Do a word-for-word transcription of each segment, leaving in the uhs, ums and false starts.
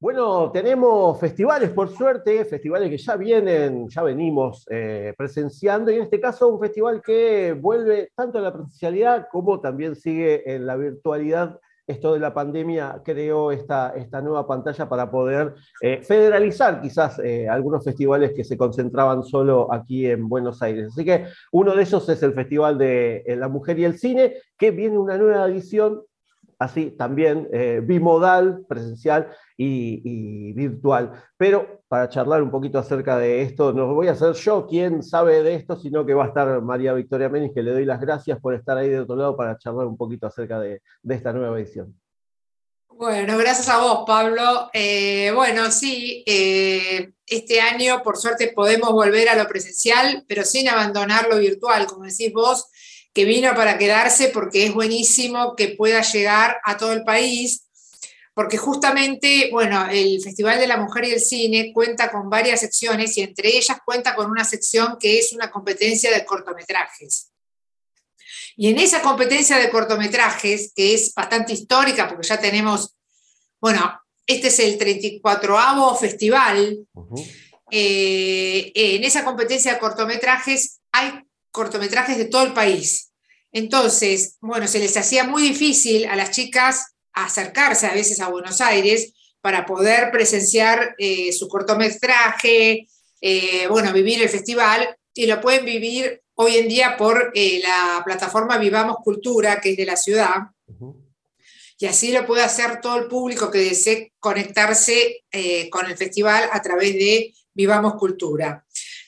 Bueno, tenemos festivales, por suerte, festivales que ya vienen, ya venimos eh, presenciando, y en este caso un festival que vuelve tanto a la presencialidad como también sigue en la virtualidad. Esto de la pandemia creó esta, esta nueva pantalla para poder eh, federalizar quizás eh, algunos festivales que se concentraban solo aquí en Buenos Aires. Así que uno de ellos es el Festival de la Mujer y el Cine, que viene una nueva edición, así también eh, bimodal, presencial y, y virtual. Pero para charlar un poquito acerca de esto, no voy a ser yo quien sabe de esto, sino que va a estar María Victoria Menis, que le doy las gracias por estar ahí de otro lado para charlar un poquito acerca de, de esta nueva edición. Bueno, gracias a vos, Pablo. Eh, bueno, sí, eh, este año por suerte podemos volver a lo presencial, pero sin abandonar lo virtual, como decís vos, que vino para quedarse porque es buenísimo que pueda llegar a todo el país, porque justamente, bueno, el Festival de la Mujer y el Cine cuenta con varias secciones, y entre ellas cuenta con una sección que es una competencia de cortometrajes. Y en esa competencia de cortometrajes, que es bastante histórica, porque ya tenemos, bueno, este es el treinta y cuatroavo festival, uh-huh. eh, en esa competencia de cortometrajes hay cortometrajes de todo el país. Entonces, bueno, se les hacía muy difícil a las chicas acercarse a veces a Buenos Aires para poder presenciar eh, su cortometraje, eh, bueno, vivir el festival, y lo pueden vivir hoy en día por eh, la plataforma Vivamos Cultura, que es de la ciudad, uh-huh. y así lo puede hacer todo el público que desee conectarse eh, con el festival a través de Vivamos Cultura.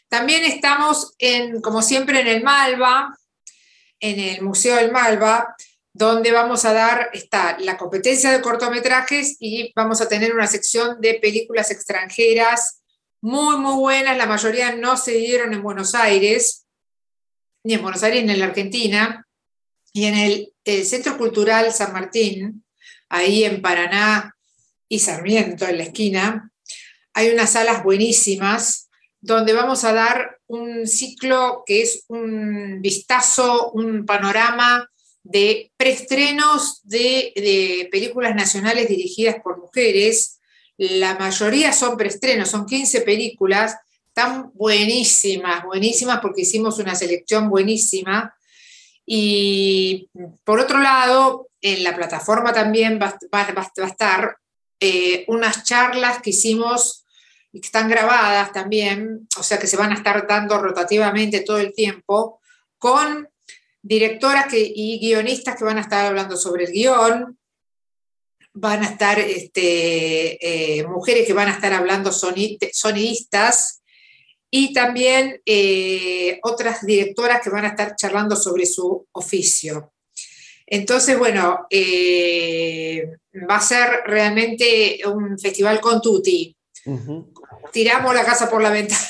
También estamos, en, como siempre, en el MALBA, en el Museo del MALBA, donde vamos a dar está, la competencia de cortometrajes, y vamos a tener una sección de películas extranjeras muy, muy buenas. La mayoría no se dieron en Buenos Aires, ni en Buenos Aires, ni en la Argentina, y en el, el Centro Cultural San Martín, ahí en Paraná y Sarmiento, en la esquina, hay unas salas buenísimas, donde vamos a dar un ciclo que es un vistazo, un panorama de preestrenos de, de películas nacionales dirigidas por mujeres. La mayoría son preestrenos, son quince películas, están buenísimas, buenísimas porque hicimos una selección buenísima. Y por otro lado, en la plataforma también va, va, va, va a estar eh, unas charlas que hicimos y que están grabadas también, o sea que se van a estar dando rotativamente todo el tiempo, con directoras que, y guionistas que van a estar hablando sobre el guión, van a estar este, eh, mujeres que van a estar hablando sonid, sonidistas, y también eh, otras directoras que van a estar charlando sobre su oficio. Entonces, bueno, eh, va a ser realmente un festival con tutti. Uh-huh. Tiramos la casa por la ventana.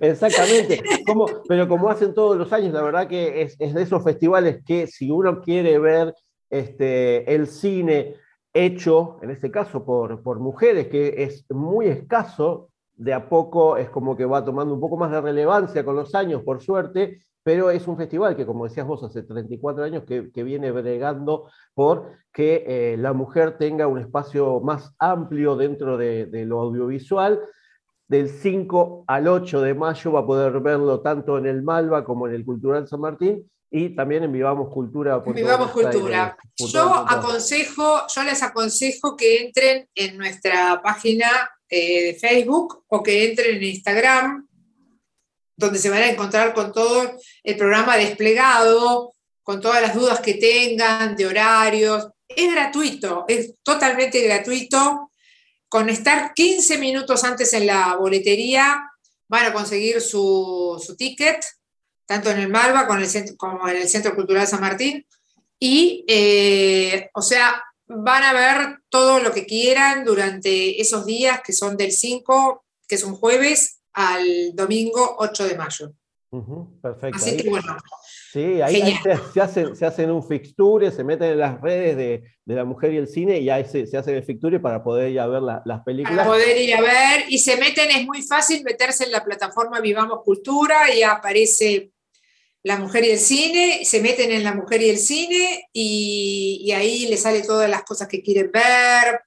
Exactamente, como, pero como hacen todos los años, la verdad que es, es de esos festivales que si uno quiere ver este, el cine hecho, en este caso por, por mujeres, que es muy escaso, de a poco es como que va tomando un poco más de relevancia con los años, por suerte, pero es un festival que, como decías vos, hace treinta y cuatro años que, que viene bregando por que eh, la mujer tenga un espacio más amplio dentro de, de lo audiovisual. Del cinco al ocho de mayo va a poder verlo tanto en el MALBA como en el Cultural San Martín, y también en Vivamos Cultura. Vivamos Cultura. Yo, aconsejo, yo les aconsejo que entren en nuestra página eh, de Facebook, o que entren en Instagram, donde se van a encontrar con todo el programa desplegado, con todas las dudas que tengan, de horarios. Es gratuito, es totalmente gratuito. Con estar quince minutos antes en la boletería, van a conseguir su, su ticket, tanto en el MALBA como en el Centro Cultural San Martín. Y, eh, o sea, van a ver todo lo que quieran durante esos días que son del cinco, que es un jueves, al domingo ocho de mayo. Uh-huh, perfecto. Así ahí, que bueno. Sí, ahí, ahí se, se, hacen, se hacen un fixture, se meten en las redes de, de La Mujer y el Cine y ahí se, se hacen el fixture para poder ir a ver la, las películas. Para poder ir a ver, y se meten, es muy fácil meterse en la plataforma Vivamos Cultura y aparece La Mujer y el Cine, se meten en La Mujer y el Cine y, y ahí les sale todas las cosas que quieren ver,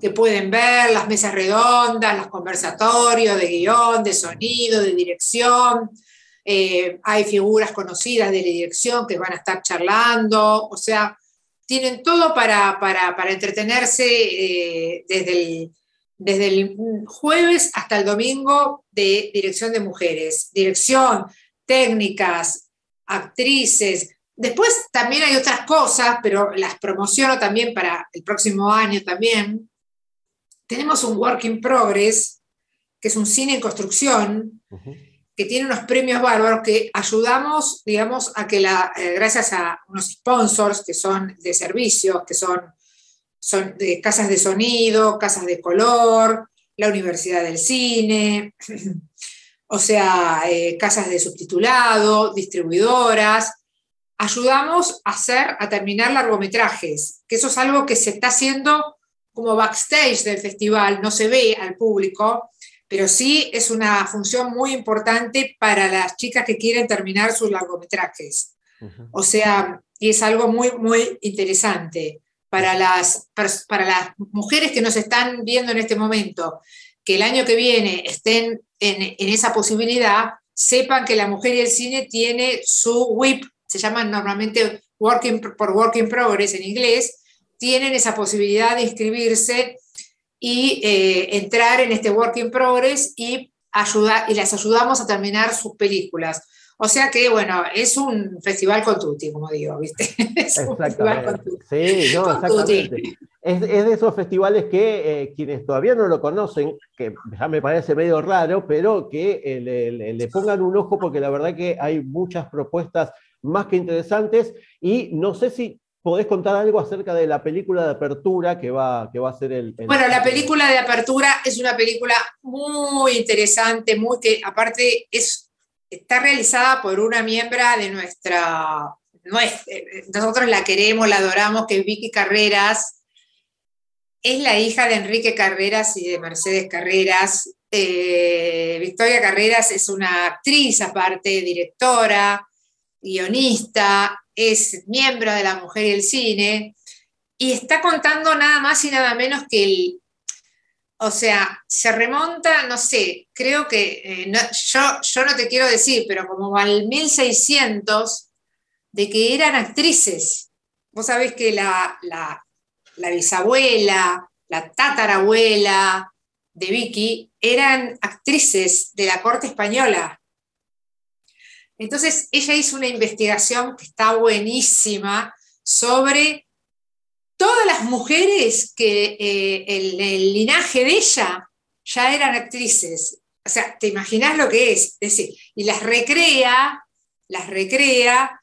que pueden ver, las mesas redondas, los conversatorios de guión, de sonido, de dirección. Eh, hay figuras conocidas de la dirección que van a estar charlando, o sea, tienen todo para, para, para entretenerse eh, desde, el, desde el jueves hasta el domingo de dirección de mujeres, dirección, técnicas, actrices. Después también hay otras cosas, pero las promociono también para el próximo año también. Tenemos un work in progress, que es un cine en construcción, uh-huh, que tiene unos premios bárbaros que ayudamos, digamos, a que la, eh, gracias a unos sponsors que son de servicios, que son, son de casas de sonido, casas de color, la Universidad del Cine, o sea, eh, casas de subtitulado, distribuidoras, ayudamos a hacer, a terminar largometrajes, que eso es algo que se está haciendo como backstage del festival, no se ve al público, pero sí es una función muy importante para las chicas que quieren terminar sus largometrajes. Uh-huh. O sea, y es algo muy, muy interesante para las, para, para las mujeres que nos están viendo en este momento, que el año que viene estén en, en esa posibilidad, sepan que La Mujer y el Cine tiene su W I P, se llaman normalmente working, por Work in Progress en inglés, tienen esa posibilidad de inscribirse y eh, entrar en este work in progress y, ayuda, y las ayudamos a terminar sus películas. O sea que, bueno, es un festival con tutti, como digo, ¿viste? Es un festival con tutti. Sí, no, exactamente. Es, es de esos festivales que eh, quienes todavía no lo conocen, que ya me parece medio raro, pero que eh, le, le pongan un ojo porque la verdad que hay muchas propuestas más que interesantes y no sé si ¿podés contar algo acerca de la película de apertura que va, que va a ser el, el...? Bueno, la película de apertura es una película muy interesante, muy que aparte es, está realizada por una miembro de nuestra, nuestra... Nosotros la queremos, la adoramos, que es Vicky Carreras. Es la hija de Enrique Carreras y de Mercedes Carreras. Eh, Victoria Carreras es una actriz aparte, directora, guionista, es miembro de La Mujer y el Cine, y está contando nada más y nada menos que el... O sea, se remonta, no sé, creo que... Eh, no, yo, yo no te quiero decir, pero como al mil seiscientos, de que eran actrices. Vos sabés que la, la, la bisabuela, la tatarabuela de Vicky, eran actrices de la corte española. Entonces, ella hizo una investigación que está buenísima sobre todas las mujeres que eh, el, el linaje de ella ya eran actrices. O sea, ¿te imaginás lo que es? Es decir, y las recrea, las recrea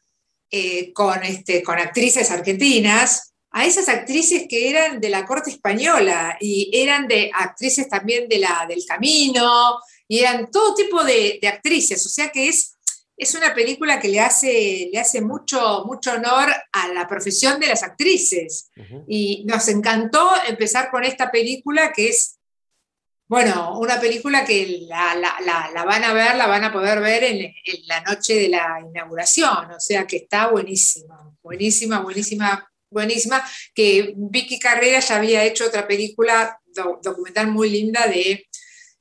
eh, con, este, con actrices argentinas, a esas actrices que eran de la corte española y eran de actrices también de la, del Camino, y eran todo tipo de, de actrices. O sea que es... Es una película que le hace, le hace mucho, mucho honor a la profesión de las actrices. Uh-huh. Y nos encantó empezar con esta película que es, bueno, una película que la, la, la, la van a ver, la van a poder ver en, en la noche de la inauguración. O sea que está buenísima, buenísima, buenísima, buenísima. Que Vicky Carreras ya había hecho otra película do, documental muy linda de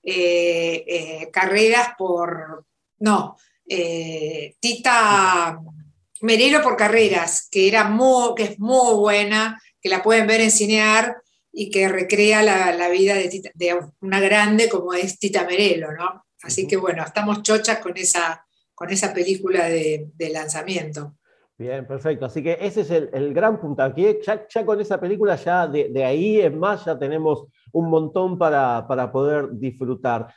eh, eh, Carreras por... No... Eh, Tita Merelo por Carreras, que, era muy, que es muy buena, que la pueden ver en Cinear y que recrea la, la vida de, Tita, de una grande como es Tita Merelo, ¿no? Así que bueno, estamos chochas con esa, con esa película de, de lanzamiento. Bien, perfecto. Así que ese es el, el gran puntapié. Ya, ya con esa película, ya de, de ahí en más, ya tenemos un montón para, para poder disfrutar.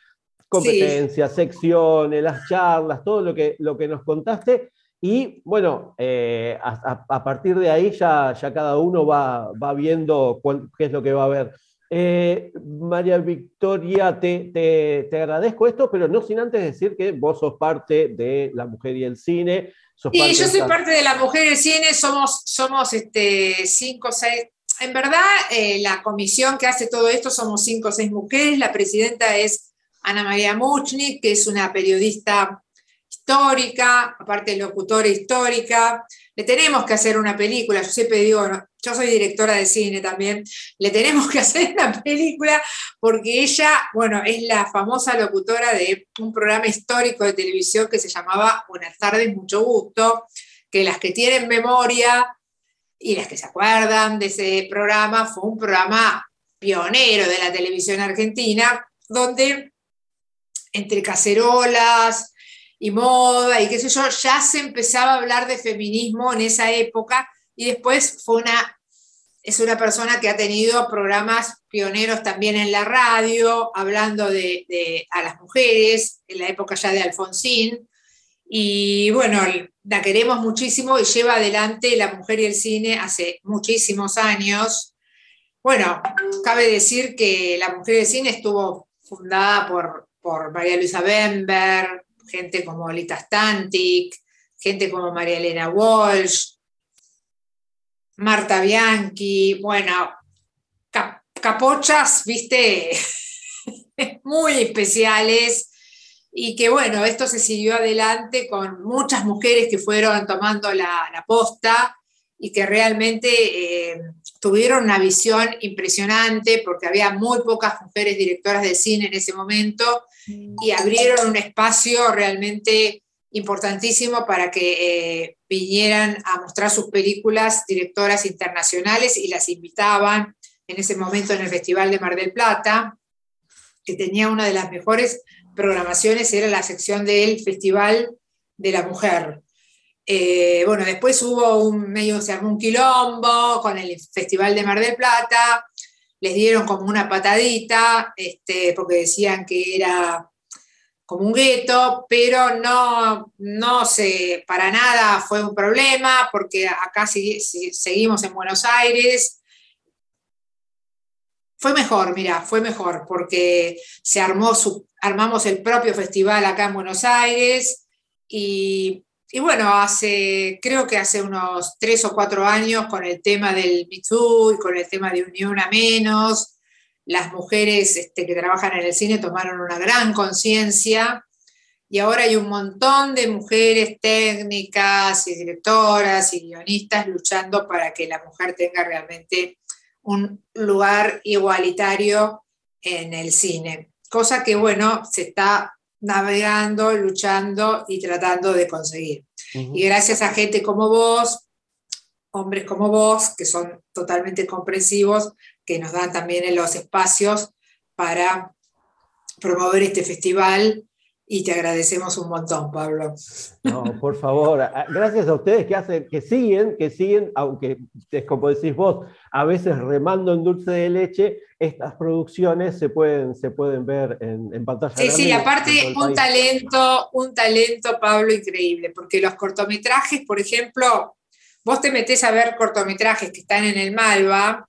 Competencias, sí, secciones, las charlas, todo lo que, lo que nos contaste. Y bueno, eh, a, a partir de ahí ya, ya cada uno va, va viendo cuál, qué es lo que va a ver. Eh, María Victoria, te, te, te agradezco esto, pero no sin antes decir que vos sos parte de La Mujer y el Cine. Sos sí, parte yo soy de... parte de La Mujer y el Cine, somos, somos este, cinco o seis. En verdad, eh, la comisión que hace todo esto somos cinco o seis mujeres. La presidenta es Ana María Muchnik, que es una periodista histórica, aparte locutora histórica. Le tenemos que hacer una película, yo siempre digo, yo soy directora de cine también, le tenemos que hacer una película porque ella, bueno, es la famosa locutora de un programa histórico de televisión que se llamaba Buenas tardes, mucho gusto, que las que tienen memoria y las que se acuerdan de ese programa, fue un programa pionero de la televisión argentina, donde entre cacerolas y moda, y qué sé yo, ya se empezaba a hablar de feminismo en esa época, y después fue una, es una persona que ha tenido programas pioneros también en la radio, hablando de, de a las mujeres, en la época ya de Alfonsín, y bueno, la queremos muchísimo, y lleva adelante La Mujer y el Cine hace muchísimos años. Bueno, cabe decir que La Mujer y el Cine estuvo fundada por, por María Luisa Bemberg, gente como Lita Stantic, gente como María Elena Walsh, Marta Bianchi, bueno, cap- capochas, viste, muy especiales, y que bueno, esto se siguió adelante con muchas mujeres que fueron tomando la, la posta y que realmente eh, tuvieron una visión impresionante, porque había muy pocas mujeres directoras de cine en ese momento, y abrieron un espacio realmente importantísimo para que eh, vinieran a mostrar sus películas directoras internacionales, y las invitaban en ese momento en el Festival de Mar del Plata, que tenía una de las mejores programaciones, era la sección del Festival de la Mujer. Eh, bueno, después hubo un medio, se armó un quilombo con el Festival de Mar del Plata, les dieron como una patadita, este, porque decían que era como un gueto, pero no, no sé, para nada fue un problema, porque acá si, si seguimos en Buenos Aires. Fue mejor, mirá, fue mejor, porque se armó su, armamos el propio festival acá en Buenos Aires, y... Y bueno, hace, creo que hace unos tres o cuatro años, con el tema del Me Too y con el tema de Unión a Menos, las mujeres este, que trabajan en el cine tomaron una gran conciencia, y ahora hay un montón de mujeres técnicas y directoras y guionistas luchando para que la mujer tenga realmente un lugar igualitario en el cine. Cosa que, bueno, se está navegando, luchando y tratando de conseguir. Uh-huh. Y gracias a gente como vos, hombres como vos, que son totalmente comprensivos, que nos dan también los espacios para promover este festival, y te agradecemos un montón, Pablo. No, por favor, gracias a ustedes que hacen, que siguen, que siguen, aunque como decís vos, a veces remando en dulce de leche, estas producciones se pueden, se pueden ver en, en pantalla. Sí, sí, aparte un talento, un talento, Pablo, increíble, porque los cortometrajes, por ejemplo, vos te metés a ver cortometrajes que están en el MALBA,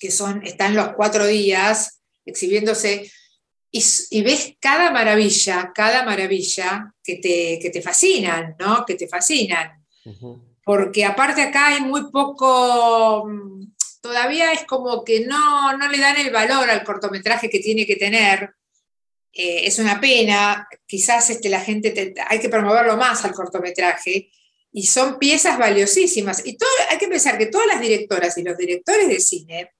que son, están los cuatro días exhibiéndose, Y, y ves cada maravilla, cada maravilla que te, que te fascinan, ¿no? Que te fascinan. Uh-huh. Porque aparte acá hay muy poco, todavía es como que no, no le dan el valor al cortometraje que tiene que tener. Eh, es una pena, quizás este, la gente, te, hay que promoverlo más al cortometraje, y son piezas valiosísimas. Y todo, hay que pensar que todas las directoras y los directores de cine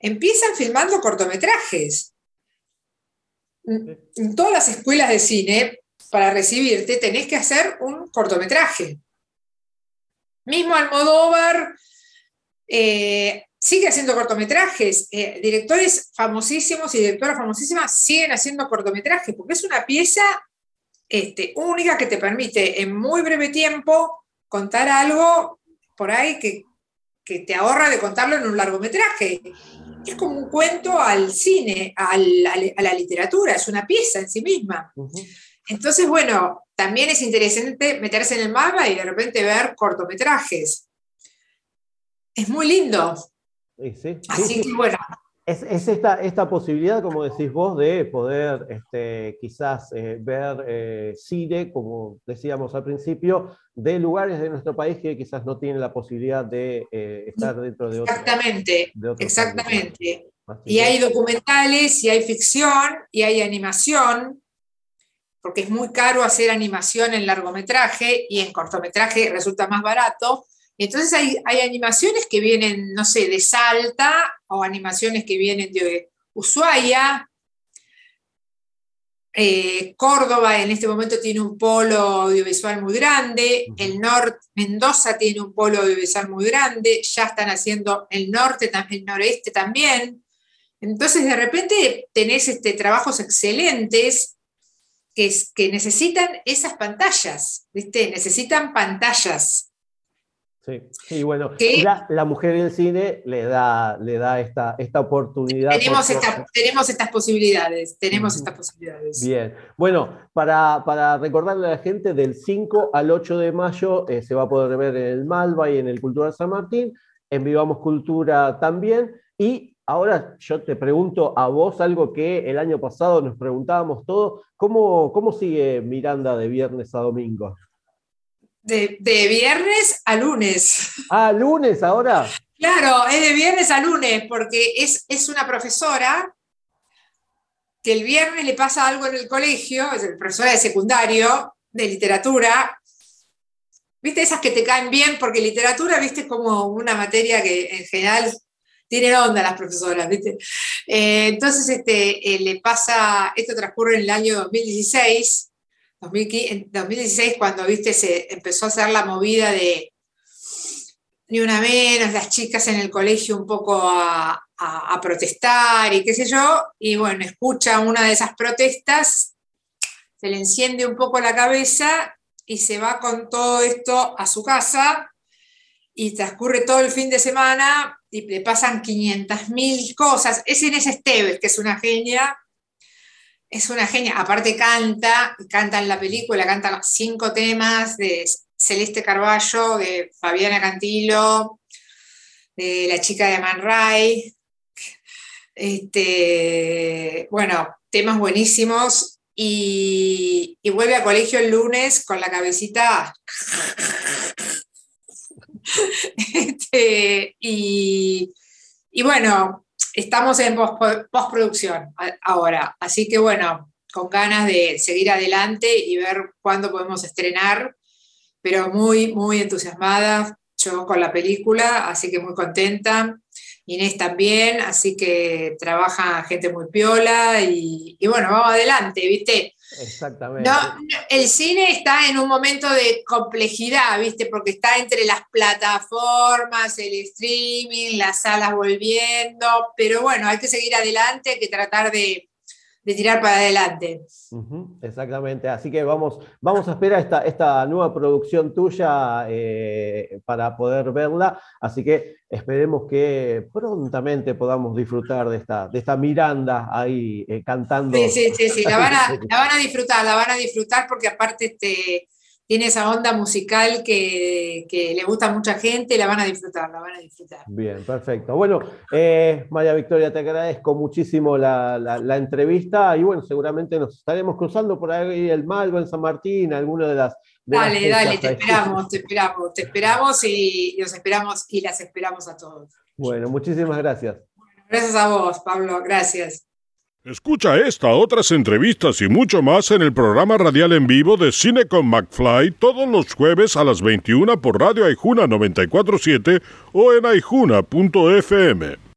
empiezan filmando cortometrajes. En todas las escuelas de cine, para recibirte, tenés que hacer un cortometraje. Mismo Almodóvar eh, sigue haciendo cortometrajes, eh, directores famosísimos y directoras famosísimas siguen haciendo cortometrajes, porque es una pieza este, única que te permite en muy breve tiempo contar algo por ahí que, que te ahorra de contarlo en un largometraje. Es como un cuento al cine, al, al, a la literatura, es una pieza en sí misma. Uh-huh. Entonces, bueno, también es interesante meterse en el MALBA y de repente ver cortometrajes. Es muy lindo. Sí, sí, Así sí, que, bueno. Es, es esta, esta posibilidad, como decís vos, de poder este, quizás eh, ver eh, cine, como decíamos al principio, de lugares de nuestro país que quizás no tienen la posibilidad de eh, estar dentro de otro. Exactamente, de otro exactamente. Y hay documentales, y hay ficción, y hay animación, porque es muy caro hacer animación en largometraje, y en cortometraje resulta más barato. Entonces hay, hay animaciones que vienen, no sé, de Salta, o animaciones que vienen de Ushuaia. Eh, Córdoba en este momento tiene un polo audiovisual muy grande, el norte, Mendoza tiene un polo audiovisual muy grande, ya están haciendo el norte, el noreste también. Entonces de repente tenés este, trabajos excelentes que, es, que necesitan esas pantallas, ¿viste? Necesitan pantallas. Sí, sí, bueno, la, la mujer en el cine le da, le da esta, esta oportunidad. Tenemos, por... esta, tenemos estas posibilidades, tenemos mm. estas posibilidades. Bien, bueno, para, para recordarle a la gente, del cinco al ocho de mayo eh, se va a poder ver en el MALBA y en el Cultural San Martín, en Vivamos Cultura también, y... Ahora yo te pregunto a vos algo que el año pasado nos preguntábamos todos, ¿cómo, cómo sigue Miranda de viernes a domingo? De, de viernes a lunes. ¿Ah, lunes ahora? Claro, es de viernes a lunes, porque es, es una profesora que el viernes le pasa algo en el colegio, es profesora de secundario, de literatura. ¿Viste esas que te caen bien? Porque literatura, viste, es como una materia que en general... Tienen onda las profesoras, ¿viste? Eh, entonces este, eh, le pasa, esto transcurre en el año dos mil dieciséis, dos mil dieciséis cuando, viste, se empezó a hacer la movida de ni una menos, las chicas en el colegio un poco a, a, a protestar y qué sé yo, y bueno, escucha una de esas protestas, se le enciende un poco la cabeza y se va con todo esto a su casa y transcurre todo el fin de semana... y le pasan quinientas mil cosas. Es Inés Esteves, que es una genia, es una genia, aparte canta, canta en la película, canta cinco temas de Celeste Carballo, de Fabiana Cantilo, de La Chica de Man Ray, este, bueno, temas buenísimos, y, y vuelve al colegio el lunes con la cabecita... Este, y, y bueno, estamos en postproducción ahora, así que bueno, con ganas de seguir adelante y ver cuándo podemos estrenar, pero muy, muy entusiasmada yo con la película, así que muy contenta, Inés también, así que trabaja gente muy piola y, y bueno, vamos adelante, ¿viste? Exactamente. No, el cine está en un momento de complejidad, ¿viste? Porque está entre las plataformas, el streaming, las salas volviendo, pero bueno, hay que seguir adelante, hay que tratar de, de tirar para adelante. Uh-huh, exactamente, así que vamos, vamos a esperar esta, esta nueva producción tuya eh, para poder verla, así que esperemos que prontamente podamos disfrutar de esta, de esta Miranda ahí eh, cantando. Sí, sí, sí, sí. La, van a, la van a disfrutar, la van a disfrutar porque aparte este, tiene esa onda musical que, que le gusta a mucha gente, la van a disfrutar, la van a disfrutar. Bien, perfecto. Bueno, eh, María Victoria, te agradezco muchísimo la, la, la entrevista y bueno, seguramente nos estaremos cruzando por ahí el MALBA en San Martín, alguna de las... Dale, dale, te esperamos, te esperamos, te esperamos y los esperamos y las esperamos a todos. Bueno, muchísimas gracias. Gracias a vos, Pablo, gracias. Escucha esta, otras entrevistas y mucho más en el programa radial en vivo de Cine con McFly todos los jueves a las veintiuna por Radio Ayjuna noventa y cuatro siete o en ayjuna punto efe eme.